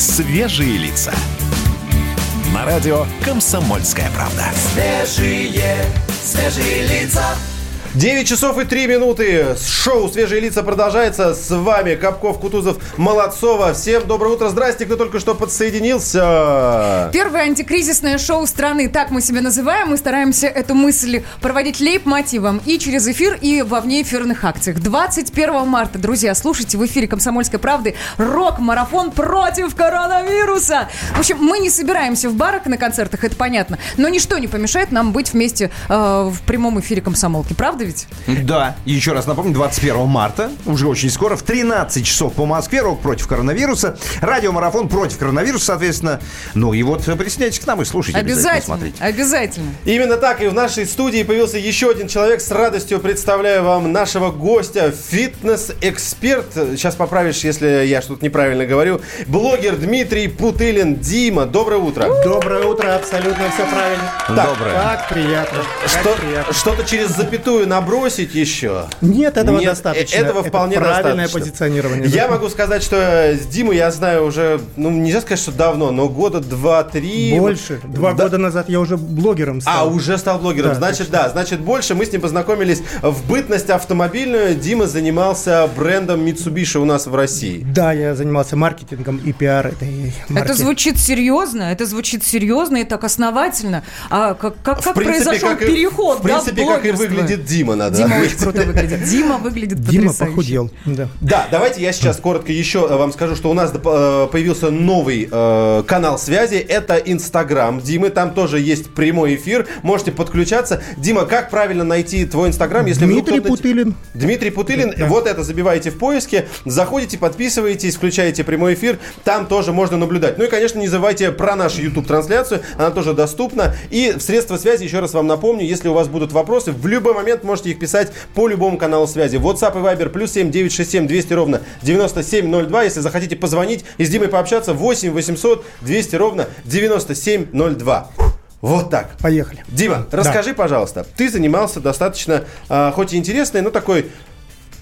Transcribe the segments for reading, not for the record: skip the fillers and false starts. «Свежие лица». На радио «Комсомольская правда». Свежие лица. 9 часов и 3 минуты. Шоу «Свежие лица» продолжается. С вами Капков, Кутузов, Молодцова. Всем доброе утро. Здрасте, кто только что подсоединился. Первое антикризисное шоу страны. Так мы себя называем. Мы стараемся эту мысль проводить лейтмотивом и через эфир, и во внеэфирных акциях. 21 марта, друзья, слушайте в эфире «Комсомольской правды» рок-марафон против коронавируса. В общем, мы не собираемся в барах на концертах, это понятно. Но ничто не помешает нам быть вместе в прямом эфире «Комсомолки». Правда? Ведь? Да. И еще раз напомню, 21 марта, уже очень скоро, в 13 часов по Москве, рок против коронавируса, радиомарафон против коронавируса, соответственно. Ну и вот присоединяйтесь к нам и слушайте. Обязательно. Именно так. И в нашей студии появился еще один человек. С радостью представляю вам нашего гостя, фитнес-эксперт. Сейчас поправишь, если я что-то неправильно говорю. Блогер Дмитрий Путылин. Дима, доброе утро. Доброе утро. Абсолютно все правильно. Так, доброе. Как приятно. Что-то через запятую набросить еще? Нет, этого достаточно. Этого вполне достаточно. Правильное позиционирование. Я могу сказать, что с Димой я знаю уже, ну, нельзя сказать, что давно, но года 2-3. Больше. Два года назад я уже блогером стал. Уже стал блогером. Да, значит, больше. Мы с ним познакомились в бытность автомобильную. Дима занимался брендом Mitsubishi у нас в России. Да, я занимался маркетингом и пиар этой марки. Это звучит серьезно и так основательно. А как произошел переход? В принципе, как и выглядит Дима, очень круто выглядит. Дима выглядит потрясающе. Дима похудел. Да, давайте я сейчас коротко еще вам скажу, что у нас появился новый канал связи. Это Инстаграм Димы. Там тоже есть прямой эфир. Можете подключаться. Дима, как правильно найти твой Инстаграм? Дмитрий Путылин. Дмитрий Путылин. Да. Вот это забиваете в поиске. Заходите, подписываетесь, включаете прямой эфир. Там тоже можно наблюдать. Ну и, конечно, не забывайте про нашу YouTube-трансляцию. Она тоже доступна. И в средства связи, еще раз вам напомню, если у вас будут вопросы, в любой момент можете их писать по любому каналу связи. WhatsApp и Viber +7 967 200 ровно 9702. Если захотите позвонить и с Димой пообщаться, 8 800 200 ровно 9702. Вот так. Поехали. Дима, расскажи, пожалуйста, ты занимался достаточно, хоть и интересной, но такой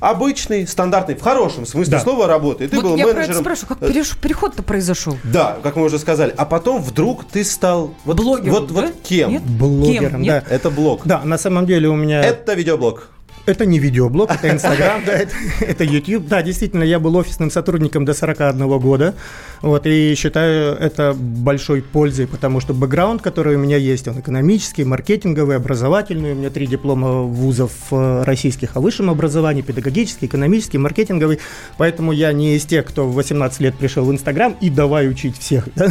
обычный, стандартный, в хорошем смысле слова работы. Ты был менеджером. Я про это спрашиваю, как переход-то произошел? Да, как мы уже сказали. А потом вдруг ты стал блогером. Вот кем? Нет? Блогером, да. Это блог. Да, на самом деле у меня... Это видеоблог. Это не видеоблог, это Инстаграм, да, это YouTube. Да, действительно, я был офисным сотрудником до 41 года. Вот, и считаю это большой пользой, потому что бэкграунд, который у меня есть, он экономический, маркетинговый, образовательный. У меня 3 диплома вузов российских о высшем образовании: педагогический, экономический, маркетинговый. Поэтому я не из тех, кто в 18 лет пришел в Инстаграм и давай учить всех. Да,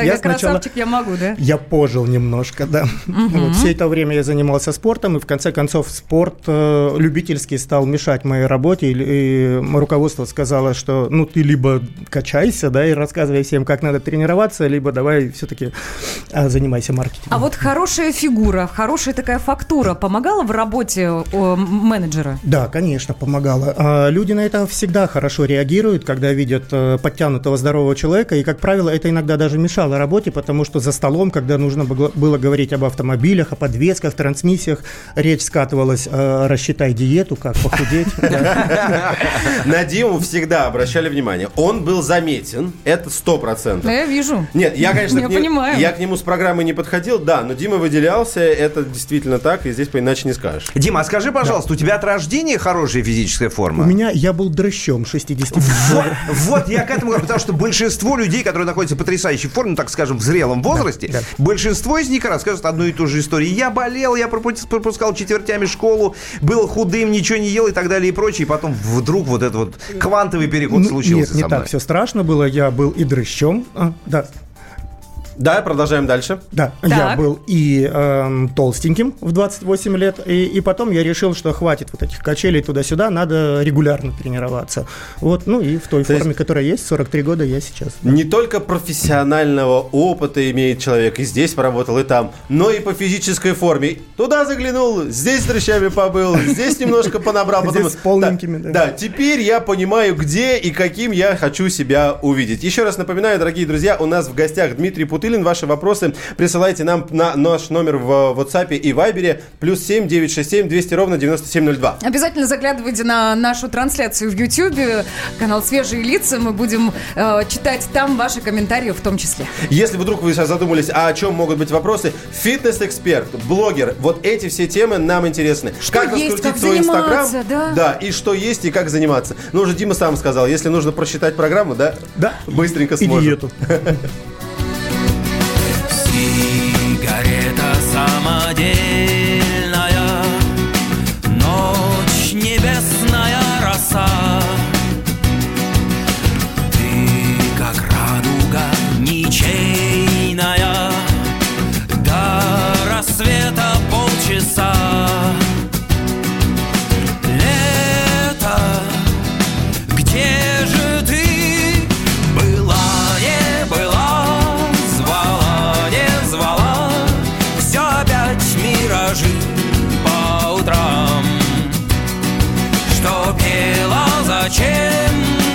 я красавчик, я могу, да? Я пожил немножко, да. Все это время я занимался спортом, и в конце концов спорт... любительский стал мешать моей работе, и руководство сказало, что ну ты либо качайся, да, и рассказывай всем, как надо тренироваться, либо давай все-таки занимайся маркетингом. А вот хорошая фигура, хорошая такая фактура помогала в работе менеджера? Да, конечно, помогала. Люди на это всегда хорошо реагируют, когда видят подтянутого здорового человека, и, как правило, это иногда даже мешало работе, потому что за столом, когда нужно было говорить об автомобилях, о подвесках, трансмиссиях, речь скатывалась, рассчитать диету, как похудеть. На Диму всегда обращали внимание. Он был заметен, это 100%. Да, я вижу. Нет, я, конечно, я к нему с программы не подходил, да, но Дима выделялся, это действительно так, и здесь поиначе не скажешь. Дима, а скажи, пожалуйста, у тебя от рождения хорошая физическая форма? У меня, я был дрыщом 60. Вот, я к этому говорю, потому что большинство людей, которые находятся в потрясающей форме, так скажем, в зрелом возрасте, большинство из них расскажут одну и ту же историю. Я болел, я пропускал четвертями школу, был худым, ничего не ел и так далее и прочее. И потом вдруг вот этот вот квантовый переход случился. Нет, не так все страшно было. Я был и дрыщом. Да, продолжаем дальше. Да, так. Я был и толстеньким в 28 лет, и потом я решил, что хватит вот этих качелей туда-сюда, надо регулярно тренироваться. Вот, ну и в той форме, которая есть, 43 года я сейчас. Да. Не только профессионального опыта имеет человек, и здесь поработал, и там, но и по физической форме. Туда заглянул, здесь с дрыщами побыл, здесь немножко понабрал. Здесь с полненькими. Да, теперь я понимаю, где и каким я хочу себя увидеть. Еще раз напоминаю, дорогие друзья, у нас в гостях Дмитрий Путылин, Путылин. Ваши вопросы присылайте нам на наш номер в WhatsApp и Viber +7 967 200 9702. Обязательно заглядывайте на нашу трансляцию в YouTube, канал «Свежие лица». Мы будем читать там ваши комментарии в том числе. Если вдруг вы сейчас задумались, а о чем могут быть вопросы, фитнес-эксперт, блогер, вот эти все темы нам интересны. Что как есть, раскрутить свой Инстаграм, да, и что есть, и как заниматься. Ну, уже Дима сам сказал, если нужно просчитать программу, да, да, быстренько сможем. И диету. Сигарета самодельная, ночь небесная роса. Ты как радуга ничейная, до рассвета полчаса. Чем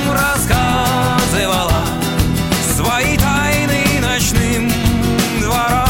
рассказывала свои тайны ночным дворам?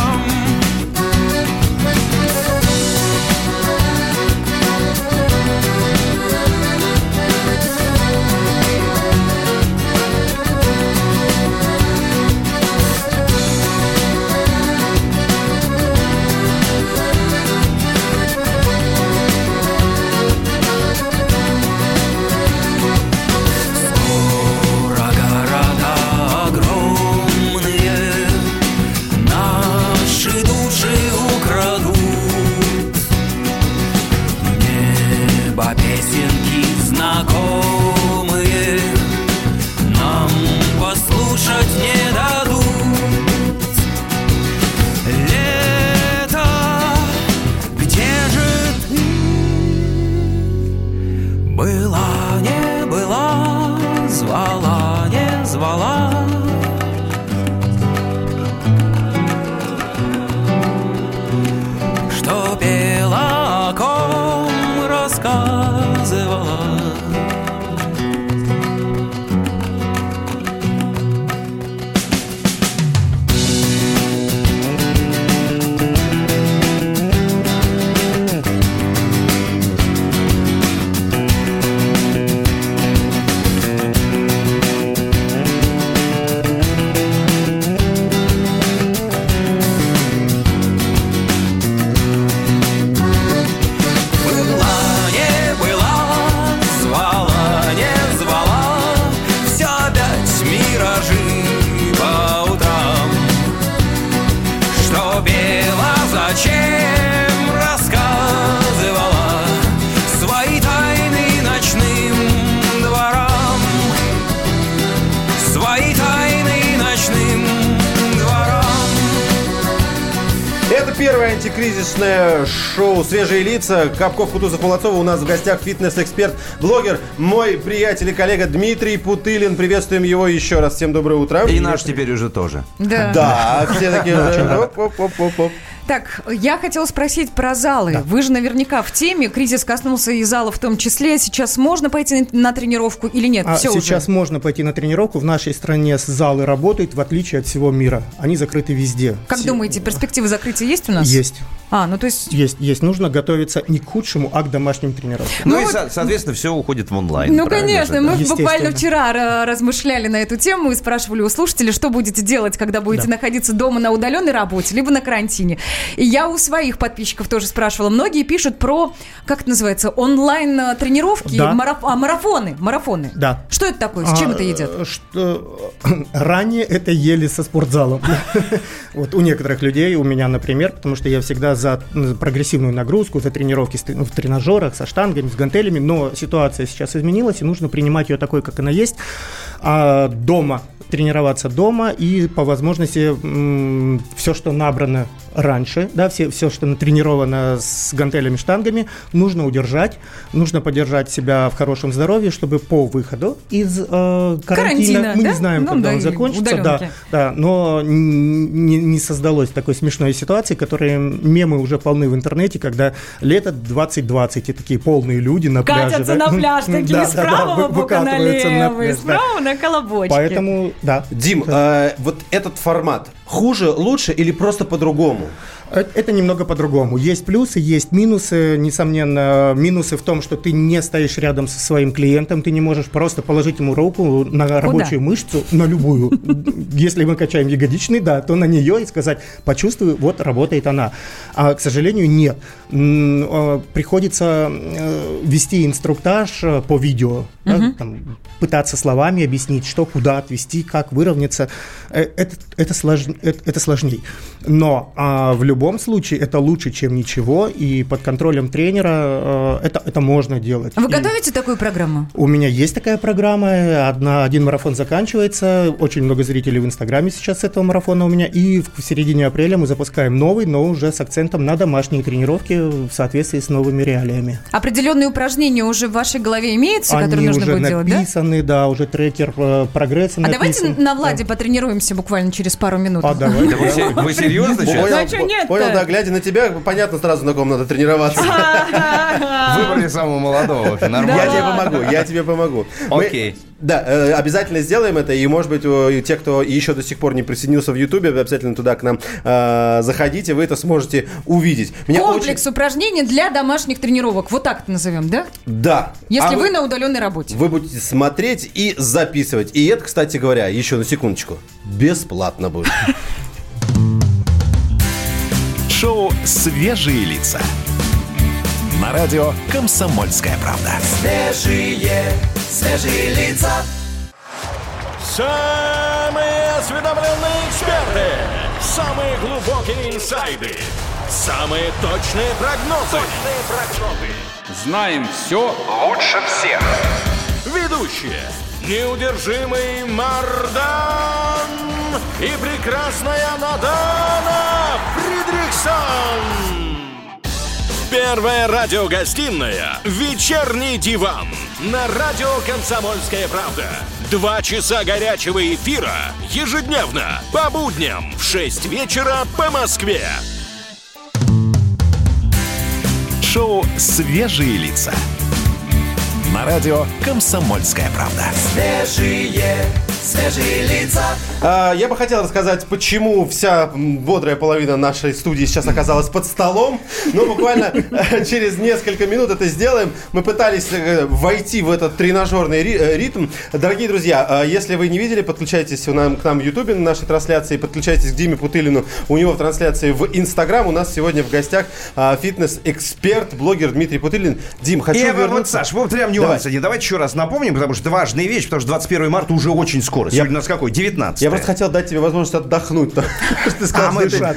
Кризисное шоу «Свежие лица». Капков, Кутузов, Молодцова. У нас в гостях фитнес-эксперт, блогер, мой приятель и коллега Дмитрий Путылин. Приветствуем его еще раз. Всем доброе утро. И наш теперь уже тоже. Да, да, все такие же. Так, я хотела спросить про залы. Да. Вы же наверняка в теме. Кризис коснулся и зала в том числе. Сейчас можно пойти на тренировку или нет? Сейчас можно пойти на тренировку. В нашей стране залы работают, в отличие от всего мира. Они закрыты везде. Как думаете, перспективы закрытия есть у нас? Есть. Есть. Нужно готовиться не к худшему, а к домашним тренировкам. Соответственно, все уходит в онлайн. Ну, конечно. Мы буквально вчера размышляли на эту тему и спрашивали у слушателей, что будете делать, когда будете находиться дома на удаленной работе, либо на карантине. И я у своих подписчиков тоже спрашивала. Многие пишут про, как это называется, онлайн-тренировки, да. марафоны. Да. Что это такое? С чем это едят? Ранее это ели со спортзалом. Вот у некоторых людей, у меня, например, потому что я всегда за прогрессивную нагрузку, за тренировки в тренажерах, со штангами, с гантелями, но ситуация сейчас изменилась, и нужно принимать ее такой, как она есть, дома. Тренироваться дома и по возможности все, что набрано раньше, да, все, что натренировано с гантелями, штангами, нужно удержать, нужно поддержать себя в хорошем здоровье, чтобы по выходу из карантина, мы да? не знаем, когда он закончится, но не создалось такой смешной ситуации, которые мемы уже полны в интернете, когда лето 2020 и такие полные люди на пляже. Катятся на пляж, такие с правого бока на левый, с правого на колобочке. Поэтому Дим, вот этот формат, Хуже, лучше или просто по-другому? Это немного по-другому. Есть плюсы, есть минусы. Несомненно, минусы в том, что ты не стоишь рядом со своим клиентом, ты не можешь просто положить ему руку на рабочую мышцу, на любую. Если мы качаем ягодичный, да, то на нее и сказать, почувствую, вот работает она. А, к сожалению, нет. Приходится вести инструктаж по видео, да, там, пытаться словами объяснить, что куда отвести, как выровняться. Это сложнее. Но в любом случае это лучше, чем ничего, и под контролем тренера это можно делать. Вы готовите такую программу? У меня есть такая программа. Один марафон заканчивается. Очень много зрителей в Инстаграме сейчас с этого марафона у меня. И в середине апреля мы запускаем новый, но уже с акцентом на домашние тренировки в соответствии с новыми реалиями. Определенные упражнения уже в вашей голове имеются, которые нужно будет делать, да? Они уже написаны, да, уже трекер прогресса написан. А давайте на Владе потренируемся буквально через пару минут. А давай. Вы серьезно сейчас? Понял, да, глядя на тебя, понятно сразу, на ком надо тренироваться. Выбрали самого молодого. Я тебе помогу. Окей. Да, обязательно сделаем это, и, может быть, те, кто еще до сих пор не присоединился в Ютубе, обязательно туда к нам заходите, вы это сможете увидеть. Комплекс упражнений для домашних тренировок, вот так это назовем, да? Да. Если вы на удаленной работе. Вы будете смотреть и записывать. И это, кстати говоря, еще на секундочку, бесплатно будет. Шоу «Свежие лица» на радио «Комсомольская правда». Свежие лица. Самые осведомленные эксперты. Самые глубокие инсайды. Самые точные прогнозы. Знаем все лучше всех. Ведущие. Неудержимый Мардан и прекрасная Надана Фридрихсон. Первая радиогостинная «Вечерний диван» на радио «Комсомольская правда». 2 часа горячего эфира ежедневно по будням в 6 вечера по Москве. Шоу «Свежие лица» на радио «Комсомольская правда». Свежие лица. Я бы хотел рассказать, почему вся бодрая половина нашей студии сейчас оказалась под столом. Но буквально через несколько минут это сделаем. Мы пытались войти в этот тренажерный ритм. Дорогие друзья, если вы не видели, подключайтесь к нам в Ютубе на нашей трансляции. Подключайтесь к Диме Путылину. У него в трансляции в Инстаграм. У нас сегодня в гостях фитнес-эксперт, блогер Дмитрий Путылин. Дим, хочу вернуться. Саш, вот прям нюанс. Давайте еще раз напомним, потому что это важная вещь, потому что 21 марта уже очень скоро. Сегодня у нас какой? 19. Я просто хотел дать тебе возможность отдохнуть.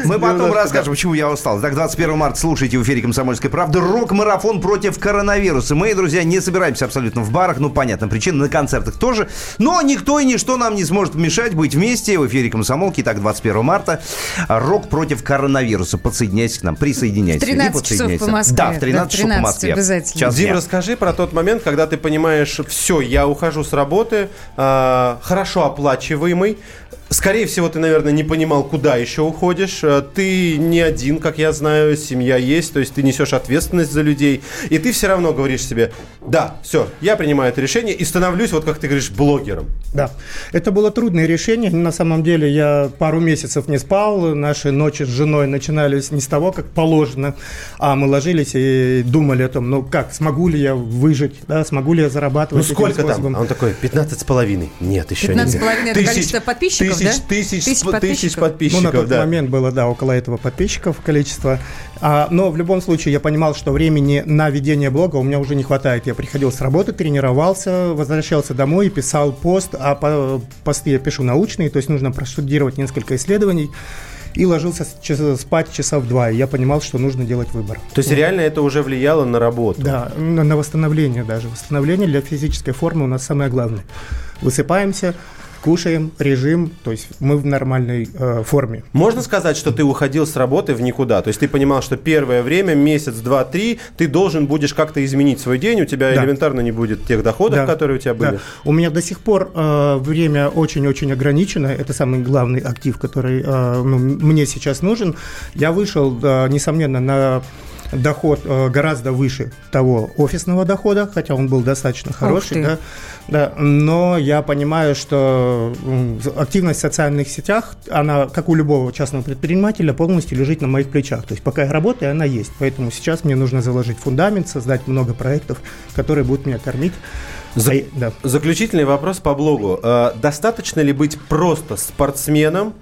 Мы потом расскажем, почему я устал. Так, 21 марта слушайте в эфире «Комсомольской правды» рок-марафон против коронавируса. Мы, друзья, не собираемся абсолютно в барах. Ну, понятно, причина. На концертах тоже. Но никто и ничто нам не сможет мешать быть вместе в эфире «Комсомолки». Итак, 21 марта. Рок против коронавируса. Подсоединяйтесь к нам. Присоединяйтесь. В 13 часов по Москве. Да, в 13 часов по Москве. Обязательно. Дим, расскажи про тот момент, когда ты понимаешь, все, я ухожу с работы, хорошо оплачиваемый. Скорее всего, ты, наверное, не понимал, куда еще уходишь. Ты не один, как я знаю, семья есть, то есть ты несешь ответственность за людей. И ты все равно говоришь себе, да, все, я принимаю это решение и становлюсь, вот как ты говоришь, блогером. Да, это было трудное решение. На самом деле я пару месяцев не спал. Наши ночи с женой начинались не с того, как положено, а мы ложились и думали о том, ну как, смогу ли я выжить, да, смогу ли я зарабатывать. Ну сколько там? А он такой, 15,5. Нет, еще 15,5 это количество подписчиков. Тысяч подписчиков. Ну, на тот момент было, да, около этого подписчиков количество. Но в любом случае я понимал, что времени на ведение блога у меня уже не хватает. Я приходил с работы, тренировался, возвращался домой и писал пост. Посты я пишу научные, то есть нужно проштудировать несколько исследований. И ложился спать часа в 2. И я понимал, что нужно делать выбор. То есть реально это уже влияло на работу? Да, на восстановление даже. Восстановление для физической формы у нас самое главное. Высыпаемся, кушаем, режим, то есть мы в нормальной форме. Можно сказать, что ты уходил с работы в никуда? То есть ты понимал, что первое время, месяц, два, три, ты должен будешь как-то изменить свой день, у тебя элементарно не будет тех доходов, которые у тебя были? Да. У меня до сих пор время очень-очень ограничено, это самый главный актив, который мне сейчас нужен. Я вышел, несомненно, на доход гораздо выше того офисного дохода, хотя он был достаточно хороший, да, но я понимаю, что активность в социальных сетях, она, как у любого частного предпринимателя, полностью лежит на моих плечах. То есть пока я работаю, она есть. Поэтому сейчас мне нужно заложить фундамент, создать много проектов, которые будут меня кормить. Заключительный вопрос по блогу. Достаточно ли быть просто спортсменом,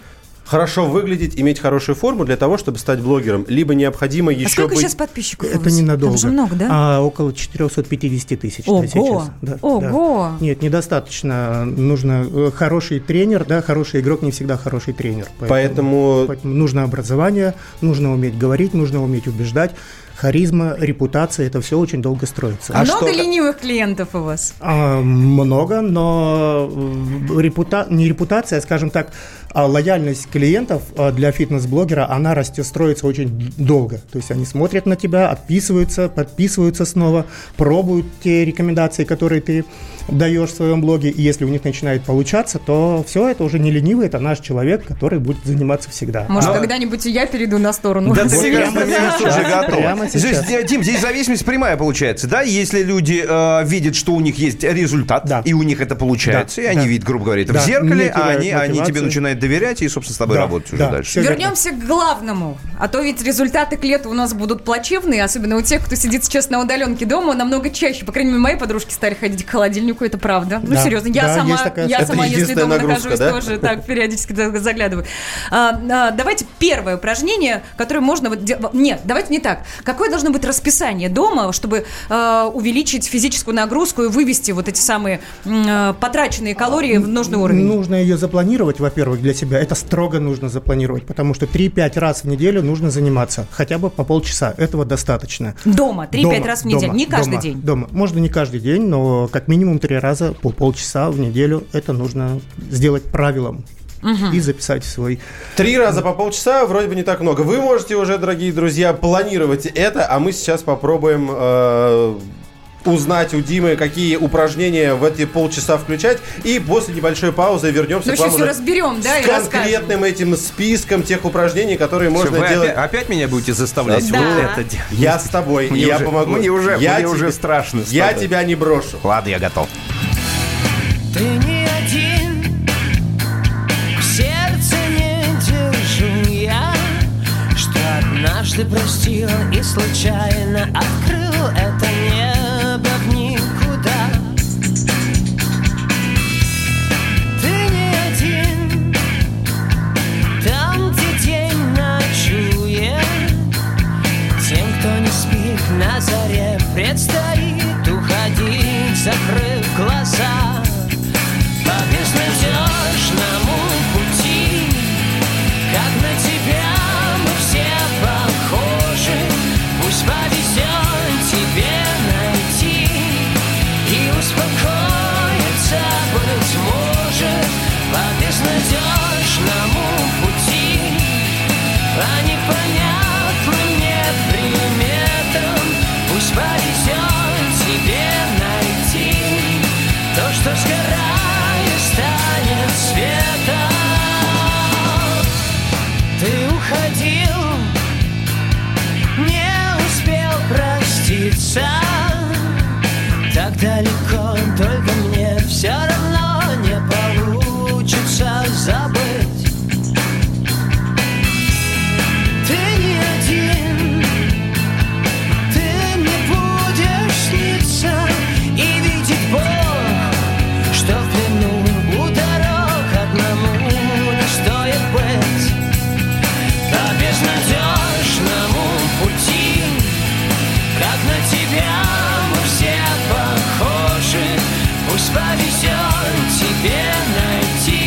хорошо выглядеть, иметь хорошую форму для того, чтобы стать блогером? Либо необходимо еще быть... А сколько сейчас подписчиков? Это ненадолго. Там же много, да? Около 450 тысяч. Ого! Да, ого! Да. Нет, недостаточно. Нужно хороший тренер, да, хороший игрок не всегда хороший тренер. Поэтому нужно образование, нужно уметь говорить, нужно уметь убеждать. Харизма, репутация, это все очень долго строится. Много ленивых клиентов у вас? Много, но не репутация, а, скажем так, лояльность клиентов для фитнес-блогера, она строится очень долго. То есть они смотрят на тебя, отписываются, подписываются снова, пробуют те рекомендации, которые ты даешь в своем блоге, и если у них начинает получаться, то все, это уже не ленивый, это наш человек, который будет заниматься всегда. Может, когда-нибудь и я перейду на сторону? Да, ты здесь, Дим, здесь зависимость прямая получается, да? Если люди видят, что у них есть результат, да, и у них это получается, да, и они видят, грубо говоря, это в зеркале, а они тебе начинают доверять и, собственно, с тобой работать уже дальше. Вернемся к главному. А то ведь результаты к лету у нас будут плачевные, особенно у тех, кто сидит сейчас на удаленке дома, намного чаще. По крайней мере, мои подружки стали ходить к холодильнику, это правда. Да. Ну, серьезно, я сама если дома нахожусь, да? Тоже так периодически заглядываю. Давайте первое упражнение, которое можно... Нет, давайте не так. Какое должно быть расписание дома, чтобы увеличить физическую нагрузку и вывести вот эти самые потраченные калории в нужный уровень? Нужно ее запланировать, во-первых, для себя. Это строго нужно запланировать, потому что 3-5 раз в неделю нужно заниматься. Хотя бы по полчаса. Этого достаточно. Дома? 3-5 раз в неделю? Не каждый день? Дома. Можно не каждый день, но как минимум 3 раза по полчаса в неделю. Это нужно сделать правилом. И записать свой... 3 раза по полчаса вроде бы не так много. Вы можете уже, дорогие друзья, планировать это, а мы сейчас попробуем узнать у Димы, какие упражнения в эти полчаса включать, и после небольшой паузы вернемся к вам уже разберем, да, с конкретным этим списком тех упражнений, которые можно делать. Опять меня будете заставлять это делать? Я с тобой, я помогу. Мне уже страшно. Я тебя не брошу. Ладно, я готов. Ты не один. Ты простил и случайно открыл это небо в никуда. Ты не один, там, где день ночует. Тем, кто не спит на заре, предстоит уходить, закрыв глаза. По безнадежному пути, как на тебя мы все похожи, пусть повезет тебе найти и успокоиться, быть может, по безнадежному пути, а непонятным неприметам, пусть повезет тебе найти то, что сгорая станет светом. Ты уходил, не успел проститься, так далеко, только мне все равно не получится забыть. Ты не один, ты мне будешь сниться, и видит Бог, что в плену у дорог одному не стоит быть. По безнадежному пути, как на тебя мы все похожи, пусть повезет тебе найти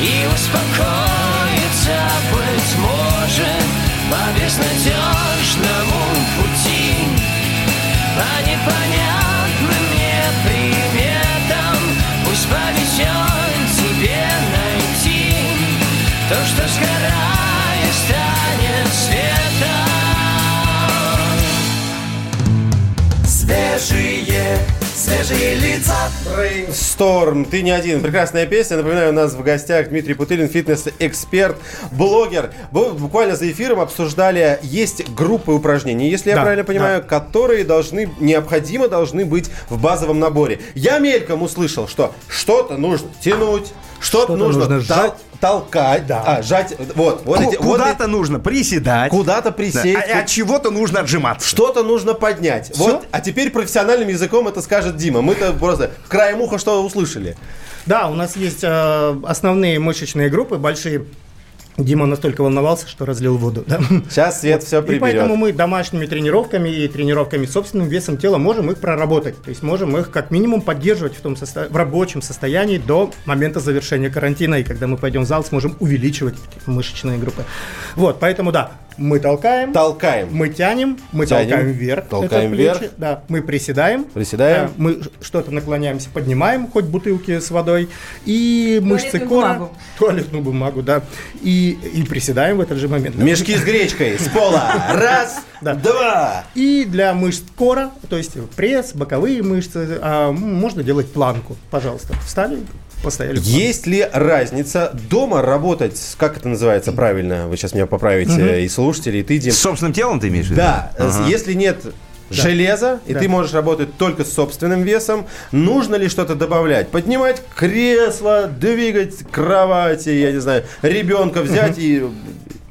и успокоиться, быть может, по безнадежному пути, по непонятным мне приметам, пусть повезет тебе найти то, что сгорает. Станет светом. Свежие Свежие лица. Брейнсторм, ты не один. Прекрасная песня. Напоминаю, у нас в гостях Дмитрий Путылин, фитнес-эксперт, блогер. Мы буквально за эфиром обсуждали, есть группы упражнений, если я правильно понимаю, которые необходимо должны быть в базовом наборе. Я мельком услышал, что что-то нужно тянуть, что-то нужно жать. Толкать, жать, куда-то нужно приседать, куда-то присесть, а от чего-то нужно отжиматься, что-то нужно поднять. Все? Вот, а теперь профессиональным языком это скажет Дима. Мы-то просто краем уха что услышали. Да, у нас есть основные мышечные группы, большие. Дима настолько волновался, что разлил воду. Да? Сейчас свет все приберет. И поэтому мы домашними тренировками и тренировками собственным весом тела можем их проработать. То есть можем их как минимум поддерживать в рабочем состоянии до момента завершения карантина. И когда мы пойдем в зал, сможем увеличивать мышечные группы. Вот, поэтому да, мы толкаем. Мы тянем, толкаем вверх. Толкаем вверх. Да, мы приседаем. Да, мы что-то наклоняемся, поднимаем, хоть бутылки с водой. И мышцы кора. Туалетную бумагу, да. И приседаем в этот же момент. Мешки с гречкой с пола. Раз, два. И для мышц кора, то есть пресс, боковые мышцы, можно делать планку. Пожалуйста, встали, постояли. Есть ли разница дома работать, как это называется правильно, вы сейчас меня поправите, и слушатели, и ты, Дим. С собственным телом ты имеешь в виду? Да, если нет... железо, и ты можешь работать только с собственным весом. Нужно ли что-то добавлять? Поднимать кресло, двигать кровати, я не знаю, ребенка взять и...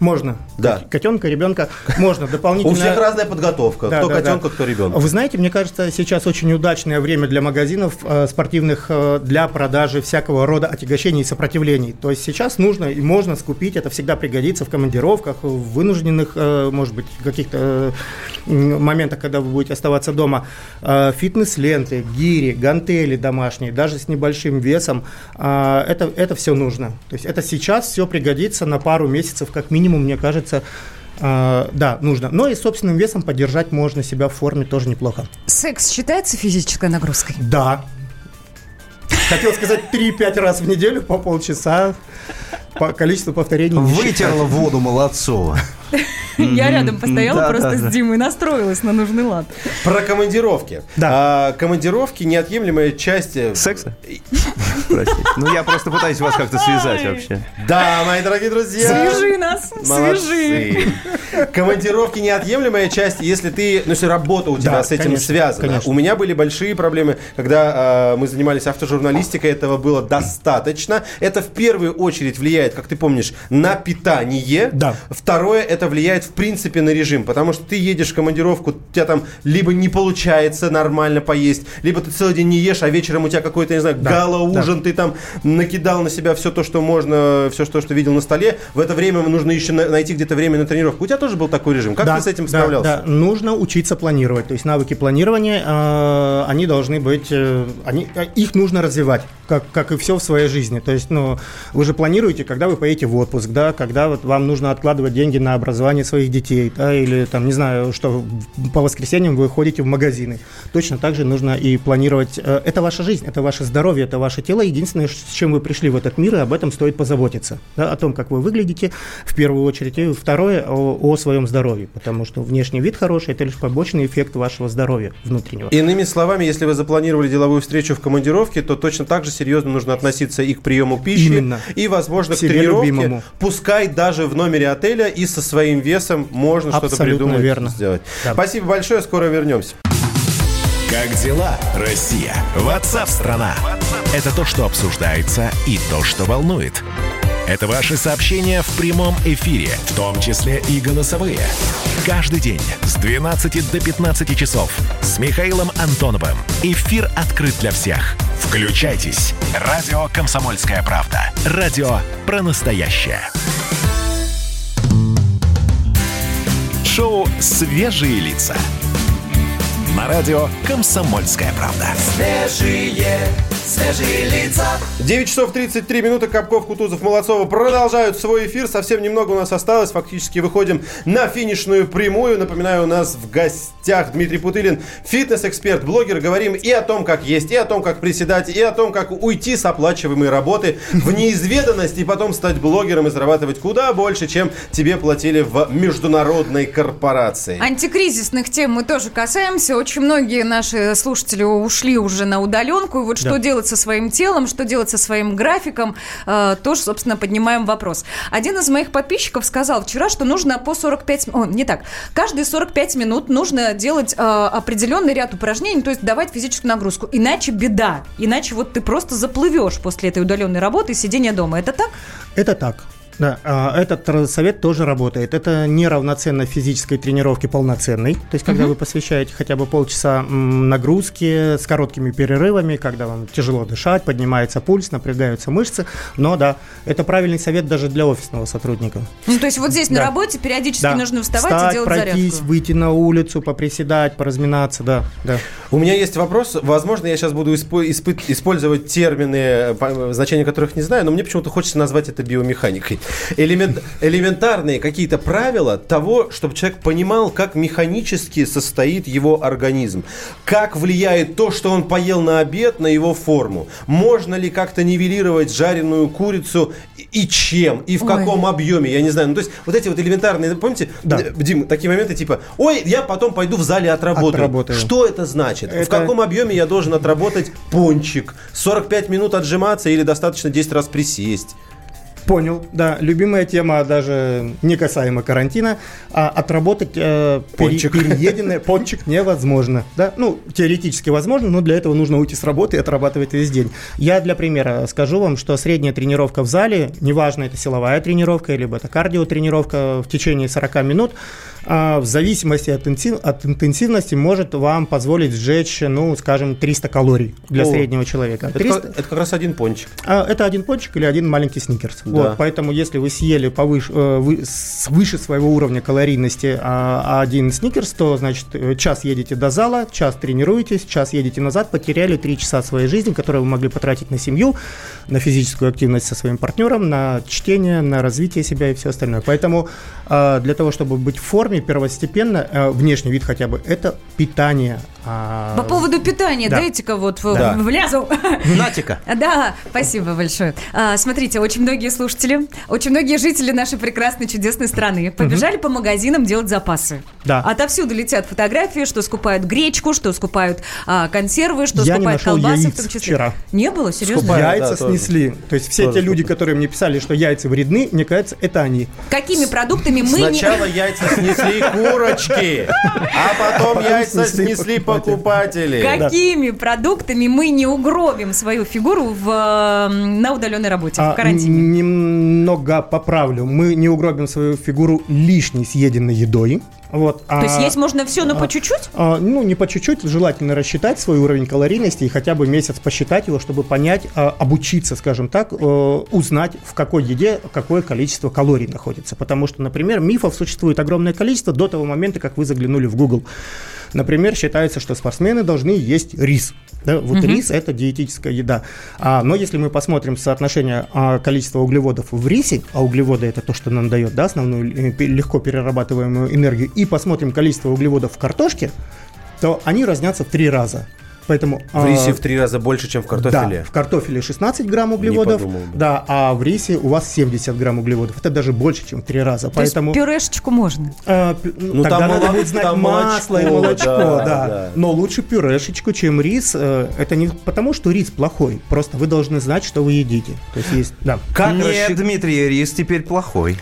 Можно. Да. Котенка, ребенка. Можно дополнительно. У всех разная подготовка. Кто котенка, кто ребенка. Вы знаете, мне кажется, сейчас очень удачное время для магазинов спортивных для продажи всякого рода отягощений и сопротивлений. То есть сейчас нужно и можно скупить. Это всегда пригодится в командировках, в вынужденных, может быть, каких-то моментах, когда вы будете оставаться дома. Фитнес-ленты, гири, гантели домашние, даже с небольшим весом. Это все нужно. То есть это сейчас все пригодится на пару месяцев как минимум. Мне кажется, нужно. Но и собственным весом поддержать можно себя в форме тоже неплохо. Секс считается физической нагрузкой? Да. Хотел сказать 3-5 раз в неделю по полчаса. По количеству повторений. Вытерла воду Молодцова. Я рядом постояла просто с Димой, настроилась на нужный лад. Про командировки. Командировки — неотъемлемая часть... Секса? Простите. Я просто пытаюсь вас как-то связать вообще. Да, мои дорогие друзья. Свяжи нас, свяжи. Командировки — неотъемлемая часть, если ты... если работа у тебя с этим связана. У меня были большие проблемы, когда мы занимались автожурналистикой, этого было достаточно. Это в первую очередь влияет, как ты помнишь, на питание. Да. Второе, это влияет в принципе на режим, потому что ты едешь в командировку, у тебя там либо не получается нормально поесть, либо ты целый день не ешь, а вечером у тебя какой-то, не знаю, гала-ужин, ты там накидал на себя все то, что можно, все то, что видел на столе. В это время нужно еще найти где-то время на тренировку. У тебя тоже был такой режим? Как ты с этим справлялся? Да, нужно учиться планировать. То есть навыки планирования, они должны быть, их нужно развивать, как и все в своей жизни. То есть, вы же планируете, когда вы поедете в отпуск, да, когда вот вам нужно откладывать деньги на образование своих детей, да, или там, не знаю, что по воскресеньям вы ходите в магазины. Точно так же нужно и планировать. Это ваша жизнь, это ваше здоровье, это ваше тело. Единственное, с чем вы пришли в этот мир, и об этом стоит позаботиться. Да, о том, как вы выглядите, в первую очередь, и второе, о своем здоровье, потому что внешний вид хороший, это лишь побочный эффект вашего здоровья внутреннего. Иными словами, если вы запланировали деловую встречу в командировке, то точно так же серьезно нужно относиться и к приему пищи, и, возможно, к тренировке, любимому. Пускай даже в номере отеля и со своим весом можно что-то придумать, сделать. Да. Спасибо большое, скоро вернемся. Как дела, Россия? WhatsApp-страна. Это то, что обсуждается и то, что волнует. Это ваши сообщения в прямом эфире, в том числе и голосовые. Каждый день с 12 до 15 часов с Михаилом Антоновым. Эфир открыт для всех. Включайтесь. Радио «Комсомольская правда». Радио про настоящее. Шоу «Свежие лица». На радио «Комсомольская правда». Свежие Свежие лица. 9 часов 33 минуты. Капков, Кутузов, Молодцова продолжают свой эфир. Совсем немного у нас осталось. Фактически выходим на финишную прямую. Напоминаю, у нас в гостях Дмитрий Путылин, фитнес-эксперт, блогер. Говорим и о том, как есть, и о том, как приседать, и о том, как уйти с оплачиваемой работы в неизведанность и потом стать блогером и зарабатывать куда больше, чем тебе платили в международной корпорации. Антикризисных тем мы тоже касаемся. Очень многие наши слушатели ушли уже на удаленку. И вот что делать со своим телом, что делать со своим графиком, тоже, собственно, поднимаем вопрос. Один из моих подписчиков сказал вчера, что нужно по 45... Каждые 45 минут нужно делать определенный ряд упражнений, то есть давать физическую нагрузку. Иначе беда. Иначе вот ты просто заплывешь после этой удаленной работы и сидения дома. Это так? Это так. Да, этот совет тоже работает. Это не равноценно физической тренировке полноценной. То есть, когда вы посвящаете хотя бы полчаса нагрузки с короткими перерывами, когда вам тяжело дышать, поднимается пульс, напрягаются мышцы. Но да, это правильный совет даже для офисного сотрудника. Ну, то есть, вот здесь на работе периодически нужно вставать, встать, и делать пройтись, зарядку. Выйти на улицу, поприседать, поразминаться, да. У меня есть вопрос. Возможно, я сейчас буду использовать термины, значения которых не знаю, но мне почему-то хочется назвать это биомеханикой. Элементарные какие-то правила того, чтобы человек понимал, как механически состоит его организм, как влияет то, что он поел на обед, на его форму. Можно ли как-то нивелировать жареную курицу и чем, и в каком объеме, я не знаю. Ну, то есть вот эти вот элементарные, помните, Дим, такие моменты типа, ой, я потом пойду в зале отработаю. Что это значит? Это... В каком объеме я должен отработать пончик? 45 минут отжиматься или достаточно 10 раз присесть? Понял, да. Любимая тема, даже не касаемо карантина, а отработать перееденное пончик невозможно. Да? Ну, теоретически возможно, но для этого нужно уйти с работы и отрабатывать весь день. Я для примера скажу вам, что средняя тренировка в зале, неважно, это силовая тренировка, либо это кардиотренировка в течение 40 минут, в зависимости от интенсивности может вам позволить сжечь, ну, скажем, 300 калорий для среднего человека. Это как раз один пончик. Это один пончик или один маленький сникерс. Да. Вот, поэтому если вы съели свыше своего уровня калорийности один сникерс, то, значит, час едете до зала, час тренируетесь, час едете назад, потеряли 3 часа своей жизни, которые вы могли потратить на семью, на физическую активность со своим партнером, на чтение, на развитие себя и все остальное. Поэтому для того, чтобы быть в форме, первостепенно, внешний вид хотя бы, это питание. По поводу питания, дайте-ка вот влязу. Натика. Да, спасибо большое. Смотрите, очень многие слушатели, очень многие жители нашей прекрасной, чудесной страны побежали по магазинам делать запасы. Да. Отовсюду летят фотографии, что скупают гречку, что скупают консервы, что скупают колбасы. В том числе. Вчера. Не было? Серьезно? Яйца снесли. То есть все те люди, которые мне писали, что яйца вредны, мне кажется, это они. Какими продуктами мы не... Сначала яйца снесли курочки, а потом яйца снесли покупатели. Какими продуктами мы не угробим свою фигуру на удаленной работе, в карантине? Немного поправлю. Мы не угробим свою фигуру лишней съеденной едой. Вот, то есть есть можно все, но по чуть-чуть? Ну, не по чуть-чуть. Желательно рассчитать свой уровень калорийности и хотя бы месяц посчитать его, чтобы понять, обучиться, скажем так, узнать, в какой еде какое количество калорий находится. Потому что, например, мифов существует огромное количество до того момента, как вы заглянули в Google. Например, считается, что спортсмены должны есть рис. Да? Вот рис – это диетическая еда. Но если мы посмотрим соотношение количества углеводов в рисе, а углеводы – это то, что нам дает основную легко перерабатываемую энергию, и посмотрим количество углеводов в картошке, то они разнятся в 3 раза. Поэтому, в рисе в 3 раза больше, чем в картофеле. Да, в картофеле 16 грамм углеводов, а в рисе у вас 70 грамм углеводов. Это даже больше, чем в 3 раза. Поэтому, то есть пюрешечку можно? Тогда там надо будет знать масло и молочко. Да. Но лучше пюрешечку, чем рис. Это не потому, что рис плохой. Просто вы должны знать, что вы едите. То есть Дмитрий, рис теперь плохой.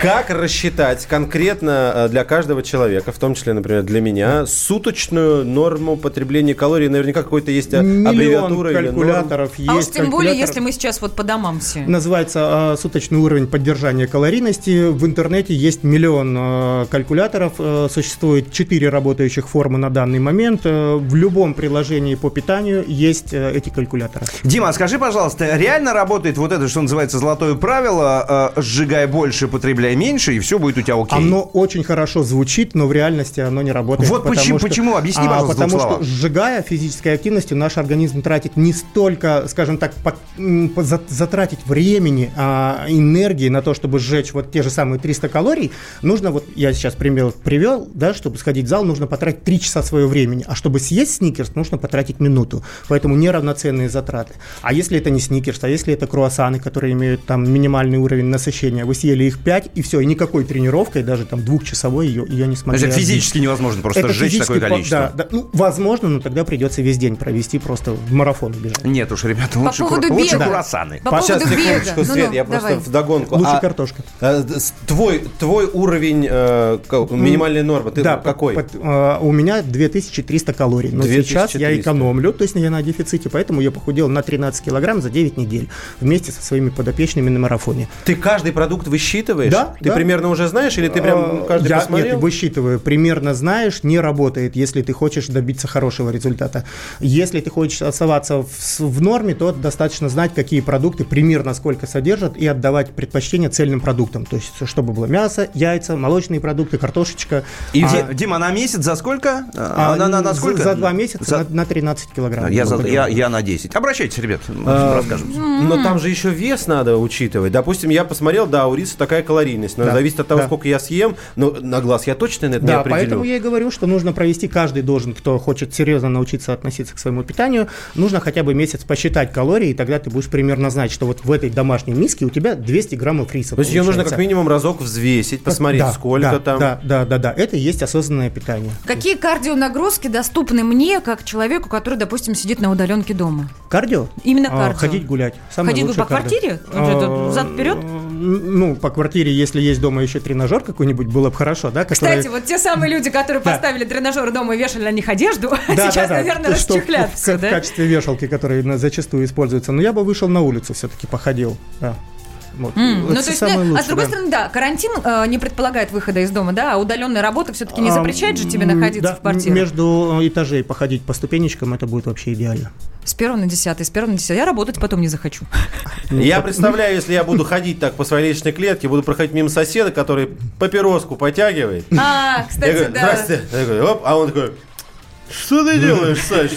Как рассчитать конкретно для каждого человека, в том числе, например, для меня, суточную норму потребления калорий? Наверняка какой-то есть аббревиатура. Миллион калькуляторов есть. А уж тем более, если мы сейчас вот по домам все. Называется суточный уровень поддержания калорийности. В интернете есть миллион калькуляторов. Существует 4 работающих формы на данный момент. В любом приложении по питанию есть эти калькуляторы. Дима, скажи, пожалуйста, реально работает вот это, что называется, золотое правило: сжигай больше, потребляй меньше, и все будет у тебя окей? Оно очень хорошо звучит, но в реальности оно не работает. Вот почему Почему? Объясни, пожалуйста, потому что, сжигая физической активностью, наш организм тратит не столько, скажем так, затратить времени, энергии на то, чтобы сжечь вот те же самые 300 калорий. Нужно, вот я сейчас пример привел, да, чтобы сходить в зал, нужно потратить 3 часа своего времени. А чтобы съесть сникерс, нужно потратить минуту. Поэтому неравноценные затраты. А если это не сникерс, а если это круассаны, которые имеют там минимальный уровень насыщения, вы съели их 5, и все, и никакой тренировкой, даже там двухчасовой, ее не смогли. Это физически невозможно просто это сжечь такое количество. Да, да, ну, возможно, но тогда придется весь день провести просто в марафон бежать. Нет уж, ребята, лучше круассаны. По поводу бега. Ну, Свет, я просто вдогонку. Лучше картошка. Твой уровень минимальной нормы, ты какой? У меня 2300 калорий, но сейчас я экономлю, то есть я на дефиците, поэтому я похудел на 13 килограмм за 9 недель вместе со своими подопечными на марафоне. Ты каждый продукт высчитываешь? Да. Ты примерно уже знаешь или ты прям каждый посмотрел? Нет, высчитываю. Примерно знаешь, не работает, если ты хочешь добиться хорошего результата. Если ты хочешь оставаться в норме, то достаточно знать, какие продукты примерно сколько содержат, и отдавать предпочтение цельным продуктам. То есть, чтобы было мясо, яйца, молочные продукты, картошечка. И, Дима, на месяц за сколько? На сколько? За 2 месяца на 13 килограмм. Я на 10. Обращайтесь, ребят, расскажем. Но там же еще вес надо учитывать. Допустим, я посмотрел, да, у риса такая калорийность, но зависит от того, сколько я съем, но на глаз я точно это не определю. Поэтому я и говорю, что нужно провести, каждый должен, кто хочет серьезно научиться относиться к своему питанию, нужно хотя бы месяц посчитать калории, и тогда ты будешь примерно знать, что вот в этой домашней миске у тебя 200 граммов риса. То есть ее нужно как минимум разок взвесить, посмотреть, сколько там. Да, это и есть осознанное питание. Какие кардионагрузки доступны мне, как человеку, который, допустим, сидит на удаленке дома? Кардио? Именно кардио. Ходить гулять. Ходить по квартире? Зад-вперед? Ну, по квартире, если есть дома еще тренажер какой-нибудь, было бы хорошо, да? Кстати, вот те самые люди, которые поставили тренажер дома и вешали на них одежду, сейчас, наверное, расчехлят все, да? В качестве вешалки, которые зачастую используются. Но я бы вышел на улицу все-таки, походил, да. Вот. Ну, то есть, а с другой стороны, да, карантин не предполагает выхода из дома, да, а удаленная работа все-таки не запрещает же тебе находиться в квартире. Между этажей походить по ступенечкам, это будет вообще идеально. С 1 на 10, Я работать потом не захочу. Я представляю, если я буду ходить так по своей личной клетке, буду проходить мимо соседа, который папироску потягивает. А, кстати, я говорю, да. Здрасте. Я говорю, оп, а он такой... Что ты делаешь, Саш?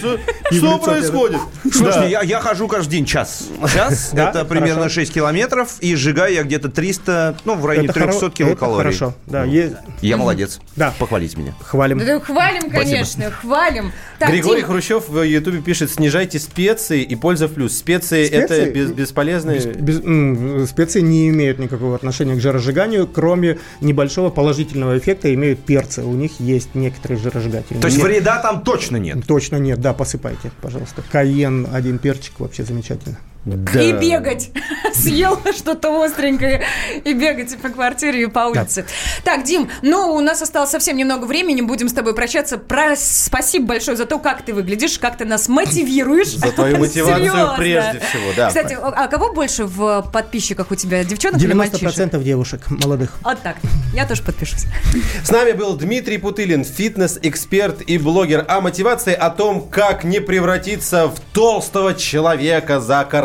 Что происходит? Слушай, я хожу каждый день час. Час, это примерно 6 километров, и сжигаю я где-то 300, ну, в районе 300 килокалорий. Хорошо, да. Я молодец. Да. Похвалите меня. Хвалим. Да, хвалим, конечно, хвалим. Григорий Хрущев в Ютубе пишет: снижайте специи и польза в плюс. Специи это бесполезные... Специи не имеют никакого отношения к жиросжиганию, кроме небольшого положительного эффекта имеют перцы. У них есть некоторые жиросжигатели. То есть вреда там точно нет. Точно нет, да, посыпайте, пожалуйста. Кайен, 1 перчик, вообще замечательно. Да. И бегать. Съел что-то остренькое и бегать по квартире и по улице. Да. Так, Дим, у нас осталось совсем немного времени, будем с тобой прощаться. Спасибо большое за то, как ты выглядишь, как ты нас мотивируешь. За твою мотивацию прежде всего, да. Кстати, а кого больше в подписчиках у тебя, девчонок или мальчишек? 90% девушек, молодых. Вот так, я тоже подпишусь. С нами был Дмитрий Путылин, фитнес-эксперт и блогер. О мотивации, о том, как не превратиться в толстого человека за карантин.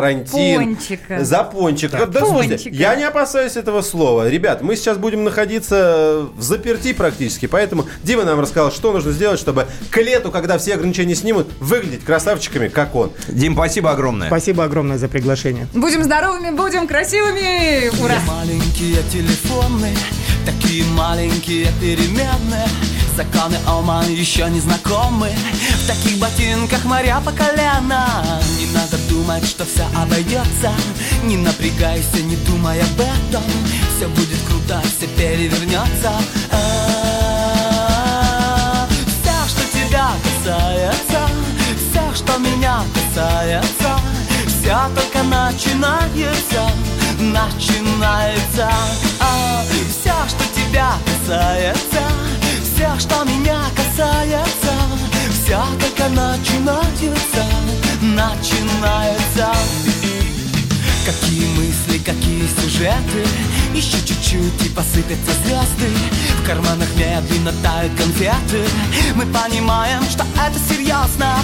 За пончик. Да, слушайте, я не опасаюсь этого слова. Ребят, мы сейчас будем находиться в заперти практически, поэтому Дима нам рассказал, что нужно сделать, чтобы к лету, когда все ограничения снимут, выглядеть красавчиками, как он. Дим, спасибо огромное. Спасибо огромное за приглашение. Будем здоровыми, будем красивыми. Ура! Маленькие телефоны, такие маленькие переменные. Стаканы Оман еще не знакомы. В таких ботинках моря по колено. Не надо думать, что все обойдется. Не напрягайся, не думай об этом. Все будет круто, все перевернется. Все, что тебя касается, все, что меня касается, все только начинается, начинается. Все, что тебя касается, все, что меня касается, все только начинается, начинается. Какие мысли, какие сюжеты, еще чуть-чуть и посыпятся звезды. В карманах медленно тают конфеты. Мы понимаем, что это серьезно.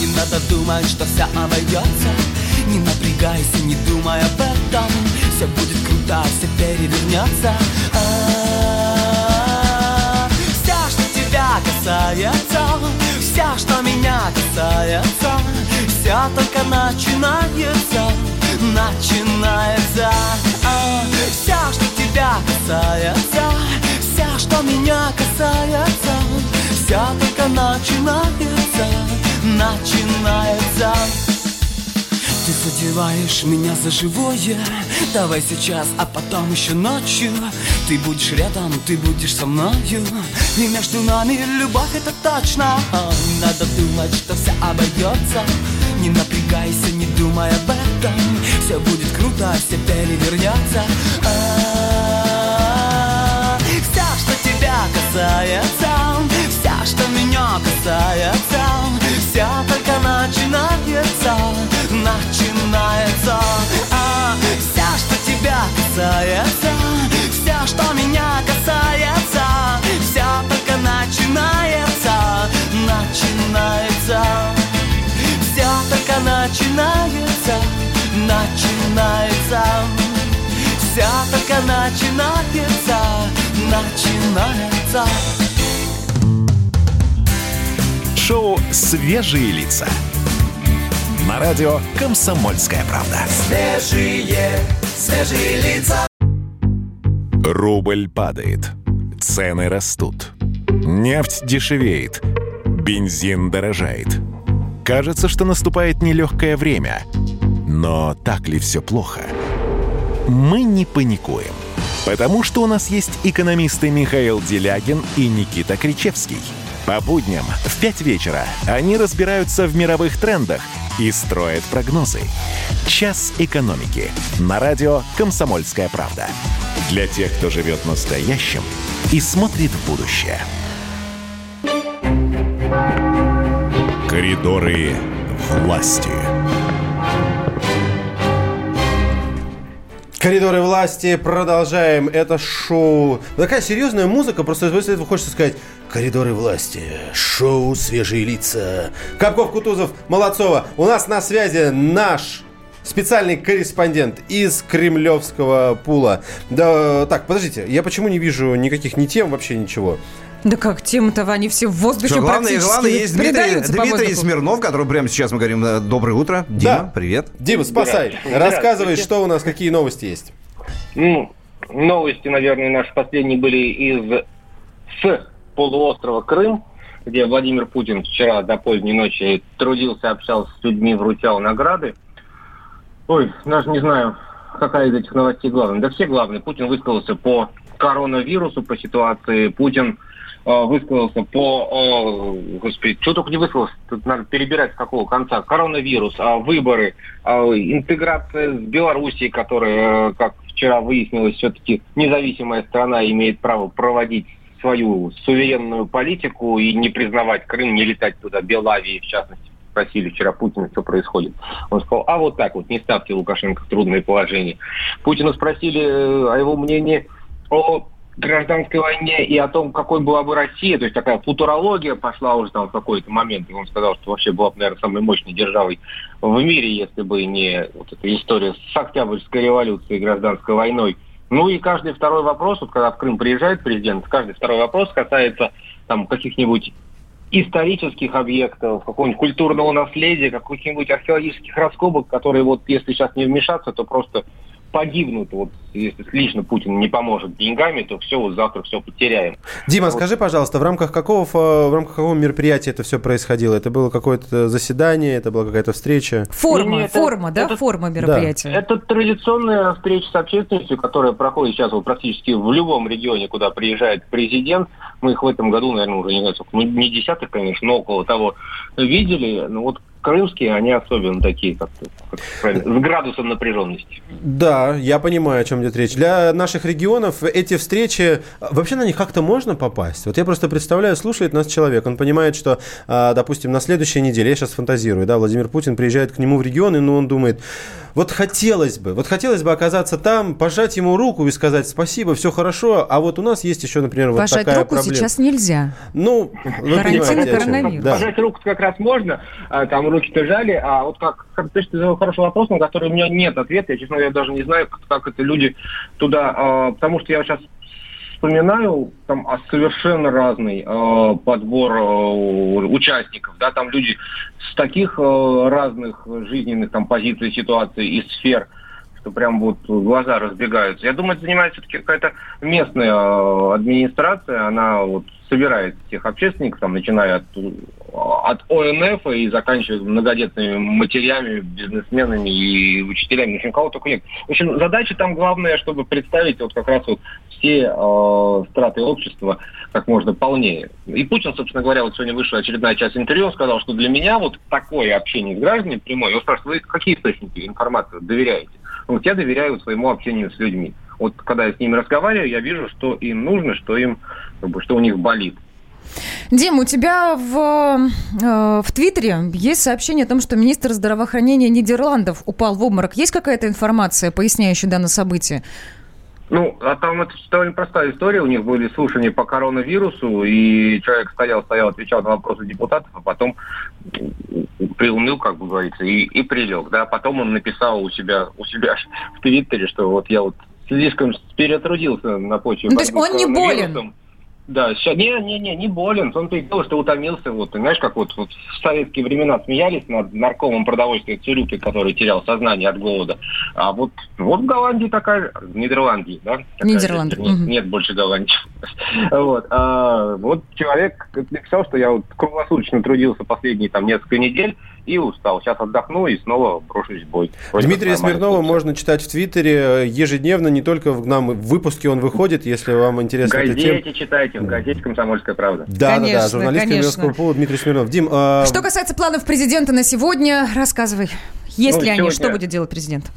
Не надо думать, что все обойдется. Не напрягайся, не думай об этом. Все будет круто, все перевернется. Касается, касается. Все только начинается. Все, что тебя касается, все, что меня касается, все только начинается. Ты задеваешь меня за живое. Давай сейчас, а потом еще ночью. Ты будешь рядом, ты будешь со мною, и между нами любовь, это точно. Надо думать, что все обойдется. Не напрягайся, не думай об этом. Все будет круто, все перевернется. Все, что тебя касается, все, что меня касается, все только начинается. Все, что тебя касается, все, что меня касается, все только начинается. Все только начинается. Все только начинается. Шоу «Свежие лица» на радио «Комсомольская правда». Свежие лица. Рубль падает, цены растут, нефть дешевеет, бензин дорожает. Кажется, что наступает нелегкое время. Но так ли все плохо? Мы не паникуем, потому что у нас есть экономисты Михаил Делягин и Никита Кричевский. По будням в 5 вечера они разбираются в мировых трендах и строят прогнозы. «Час экономики» на радио «Комсомольская правда». Для тех, кто живет настоящим и смотрит в будущее. Коридоры власти. Коридоры власти. Продолжаем это шоу. Такая серьезная музыка, просто из-за этого хочется сказать: коридоры власти, шоу «Свежие лица». Капков, Кутузов, Молодцова. У нас на связи наш специальный корреспондент из кремлевского пула. Да, так, подождите, я почему не вижу никаких ни тем, вообще ничего? Да как темы-то, они все в воздухе. Что, главное, есть Дмитрий Смирнов, которому прямо сейчас мы говорим «Доброе утро». Дима, да. Привет. Дима, спасай. Рассказывай, что у нас, какие новости есть. Ну, новости, наверное, наши последние были с полуострова Крым, где Владимир Путин вчера до поздней ночи трудился, общался с людьми, вручал награды. Ой, даже не знаю, какая из этих новостей главная. Да все главные. Путин высказался по коронавирусу, по ситуации. Путин высказался по... Господи, что только не высказался. Тут надо перебирать с какого конца. Коронавирус, выборы, интеграция с Белоруссией, которая, как вчера выяснилось, все-таки независимая страна, имеет право проводить свою суверенную политику и не признавать Крым, не летать туда, Белавии, в частности. Спросили вчера Путина, что происходит. Он сказал: а вот так вот, не ставьте Лукашенко в трудное положение. Путина спросили о его мнении о гражданской войне и о том, какой была бы Россия. То есть такая футурология пошла уже там в какой-то момент. И он сказал, что вообще была бы, наверное, самой мощной державой в мире, если бы не вот эта история с Октябрьской революцией и гражданской войной. Ну и каждый второй вопрос, вот когда в Крым приезжает президент, каждый второй вопрос касается там каких-нибудь исторических объектов, какого-нибудь культурного наследия, каких-нибудь археологических раскопок, которые вот если сейчас не вмешаться, то просто погибнут. Вот если лично Путин не поможет деньгами, то все, вот завтра все потеряем. Дима, вот. Скажи, пожалуйста, в рамках какого мероприятия это все происходило? Это было какое-то заседание, это была какая-то встреча? Форма мероприятия. Да. Это традиционная встреча с общественностью, которая проходит сейчас вот практически в любом регионе, куда приезжает президент. Мы их в этом году, наверное, уже не знаю, сколько, не десятых, конечно, но около того видели. Ну вот крымские, они особенно такие, как правильно, с градусом напряженности. Да, я понимаю, о чем идет речь. Для наших регионов эти встречи, вообще на них как-то можно попасть? Вот я просто представляю, слушает нас человек, он понимает, что, допустим, на следующей неделе, я сейчас фантазирую, да, Владимир Путин приезжает к нему в регион, и ну, он думает: вот хотелось бы оказаться там, пожать ему руку и сказать спасибо, все хорошо, а вот у нас есть еще, например, вот такая проблема. Пожать руку сейчас нельзя. Ну, вы понимаете, коронавирус. Да. Пожать руку как раз можно, там руки-то жали, а вот как ты задал хороший вопрос, на который у меня нет ответа, я, честно говоря, даже не знаю, как это люди туда, потому что я сейчас вспоминаю, там совершенно разный подбор участников, да, там люди с таких разных жизненных там позиций, ситуаций и сфер, что прям вот глаза разбегаются. Я думаю, это занимает все-таки какая-то местная администрация, она вот собирает всех общественников, там, начиная от ОНФ и заканчивая многодетными матерями, бизнесменами и учителями, в общем, кого только нет. В общем, задача там главная, чтобы представить вот как раз вот все страты общества как можно полнее. И Путин, собственно говоря, вот сегодня вышла очередная часть интервью, он сказал, что для меня вот такое общение с гражданами прямое, его спрашивают, вы какие источники информации доверяете? Он говорит, я доверяю своему общению с людьми. Вот когда я с ними разговариваю, я вижу, что им нужно, что им, как бы, что у них болит. Дим, у тебя в Твиттере есть сообщение о том, что министр здравоохранения Нидерландов упал в обморок. Есть какая-то информация, поясняющая данное событие? Ну, а там это довольно простая история. У них были слушания по коронавирусу, и человек стоял, отвечал на вопросы депутатов, а потом приуныл, как бы говорится, и прилег. Да? Потом он написал у себя в Твиттере, что вот я вот слишком перетрудился на почве. Ну, то есть он не болен? Да, сейчас... Не болен. Он придумал, что утомился. Вот, знаешь, как вот в советские времена смеялись над наркомом продовольствия Цюрюпе, который терял сознание от голода. А вот в Голландии такая... В Нидерландии, да? Нидерланды. Нет больше Голландии. Вот человек написал, что я круглосуточно трудился последние там несколько недель и устал. Сейчас отдохну и снова брошусь в бой. Дмитрия Смирнова можно читать в Твиттере ежедневно, не только в выпуске он выходит, если вам интересно. В газете читайте. В газете «Комсомольская правда». Да, журналист Комсомольского пола Дмитрий Смирнов. Дим, что касается планов президента на сегодня, рассказывай. Есть ли они? Что будет делать президент?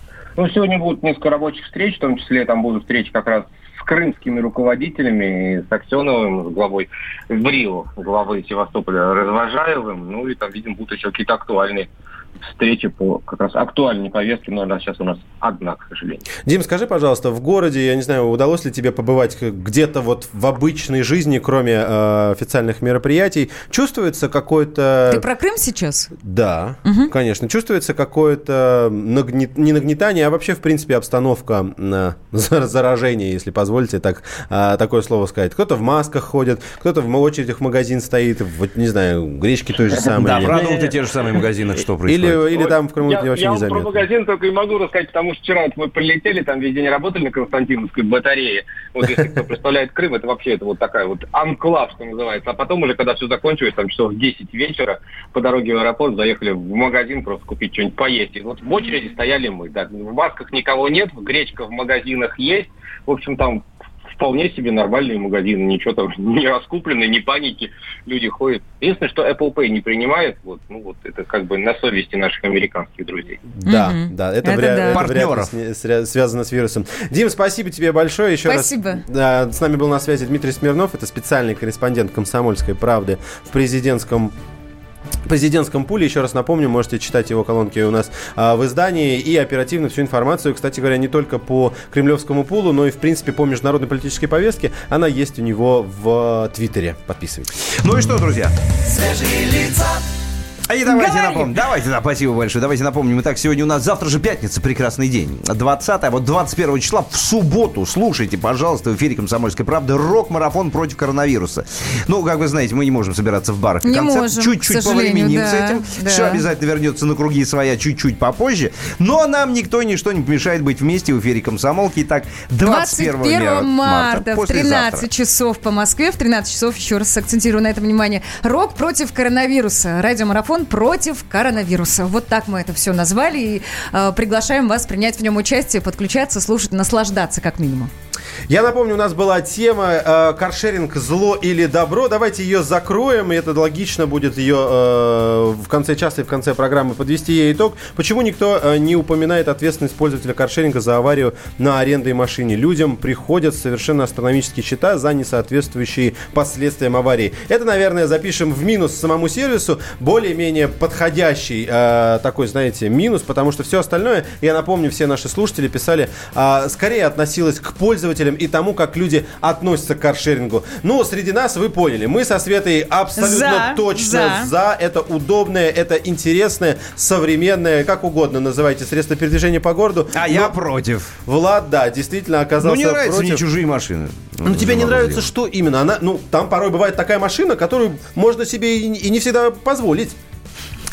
Сегодня будут несколько рабочих встреч, в том числе там будут встречи как раз с крымскими руководителями, с Аксеновым, с главой ВРИО, главой Севастополя Развожаевым. И там, видимо, будут еще какие-то актуальные встречи по как раз актуальной повестке, но она сейчас у нас одна, к сожалению. Дим, скажи, пожалуйста, в городе, я не знаю, удалось ли тебе побывать где-то вот в обычной жизни, кроме официальных мероприятий, чувствуется какое-то... Ты про Крым сейчас? Да, Конечно. Чувствуется какое-то не нагнетание, а вообще, в принципе, обстановка заражения, если позволите такое слово сказать. Кто-то в масках ходит, кто-то в очередях в магазин стоит, вот, не знаю, гречки той же самой. Да, продукты те же самые в магазинах, что происходит? Или там в Крыму не очень незаметно. Я про магазин только и могу рассказать, потому что вчера мы прилетели, там весь день работали на Константиновской батарее. Вот если кто представляет Крым, это вообще это вот такая вот анклав, что называется. А потом уже, когда все закончилось, там часов в 10 вечера по дороге в аэропорт заехали в магазин просто купить что-нибудь поесть. И вот в очереди стояли мы. Да. В масках никого нет, гречка в магазинах есть. В общем, там вполне себе нормальные магазины, ничего там не раскуплено, не паники, люди ходят. Единственное, что Apple Pay не принимает, это как бы на совести наших американских друзей. Да, это вряд ли связано с вирусом. Дим, спасибо тебе большое. Еще раз. Да, с нами был на связи Дмитрий Смирнов, это специальный корреспондент «Комсомольской правды» в президентском пуле. Еще раз напомню, можете читать его колонки у нас в издании и оперативно всю информацию, кстати говоря, не только по кремлевскому пулу, но и, в принципе, по международной политической повестке. Она есть у него в Твиттере. Подписывайтесь. Ну и что, друзья? Свежие лица. И давайте напомним. Итак, сегодня у нас, завтра же пятница, прекрасный день, 20-е, а вот 21 числа в субботу, слушайте, пожалуйста, в эфире «Комсомольской правды» рок-марафон против коронавируса. Как вы знаете, мы не можем собираться в барах. Не можем, чуть-чуть повременим с этим. Да. Все обязательно вернется на круги своя чуть-чуть попозже. Но нам никто и ничто не помешает быть вместе в эфире «Комсомолки». Итак, 21 марта в 13 часов по Москве, в 13 часов, еще раз акцентирую на это внимание, рок против коронавируса. Радиомарафон против коронавируса. Вот так мы это все назвали. И приглашаем вас принять в нем участие, подключаться, слушать, наслаждаться как минимум. Я напомню, у нас была тема каршеринг, зло или добро. Давайте ее закроем, и это логично будет ее в конце часа и в конце программы подвести ей итог. Почему никто не упоминает ответственность пользователя каршеринга за аварию на арендной машине? Людям приходят совершенно астрономические счета за несоответствующие последствиям аварии. Это, наверное, запишем в минус самому сервису. Более-менее подходящий такой, знаете, минус, потому что все остальное, я напомню, все наши слушатели писали, скорее относилось к пользователям пользователям и тому, как люди относятся к каршерингу. Ну, среди нас, вы поняли, мы со Светой абсолютно точно за. Это удобное, это интересное, современное, как угодно называйте, средство передвижения по городу. А я против. Влад, да, действительно оказался против. Ну, не нравятся мне чужие машины. Ну, тебе не нравится, что именно? Она, ну, там порой бывает такая машина, которую можно себе и не всегда позволить.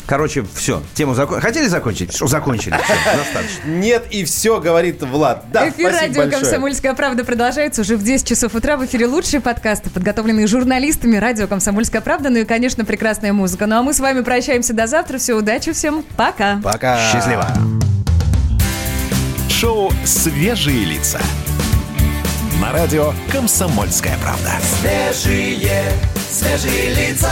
Короче, все. Тему хотели закончить? Что закончили? Все, достаточно. Нет, и все, говорит Влад. Да, эфир радио «Комсомольская правда» продолжается уже в 10 часов утра. В эфире лучшие подкасты, подготовленные журналистами радио «Комсомольская правда». Ну и, конечно, прекрасная музыка. Ну а мы с вами прощаемся до завтра. Все, удачи всем. Пока. Пока. Счастливо. Шоу «Свежие лица» на радио «Комсомольская правда». Свежие лица.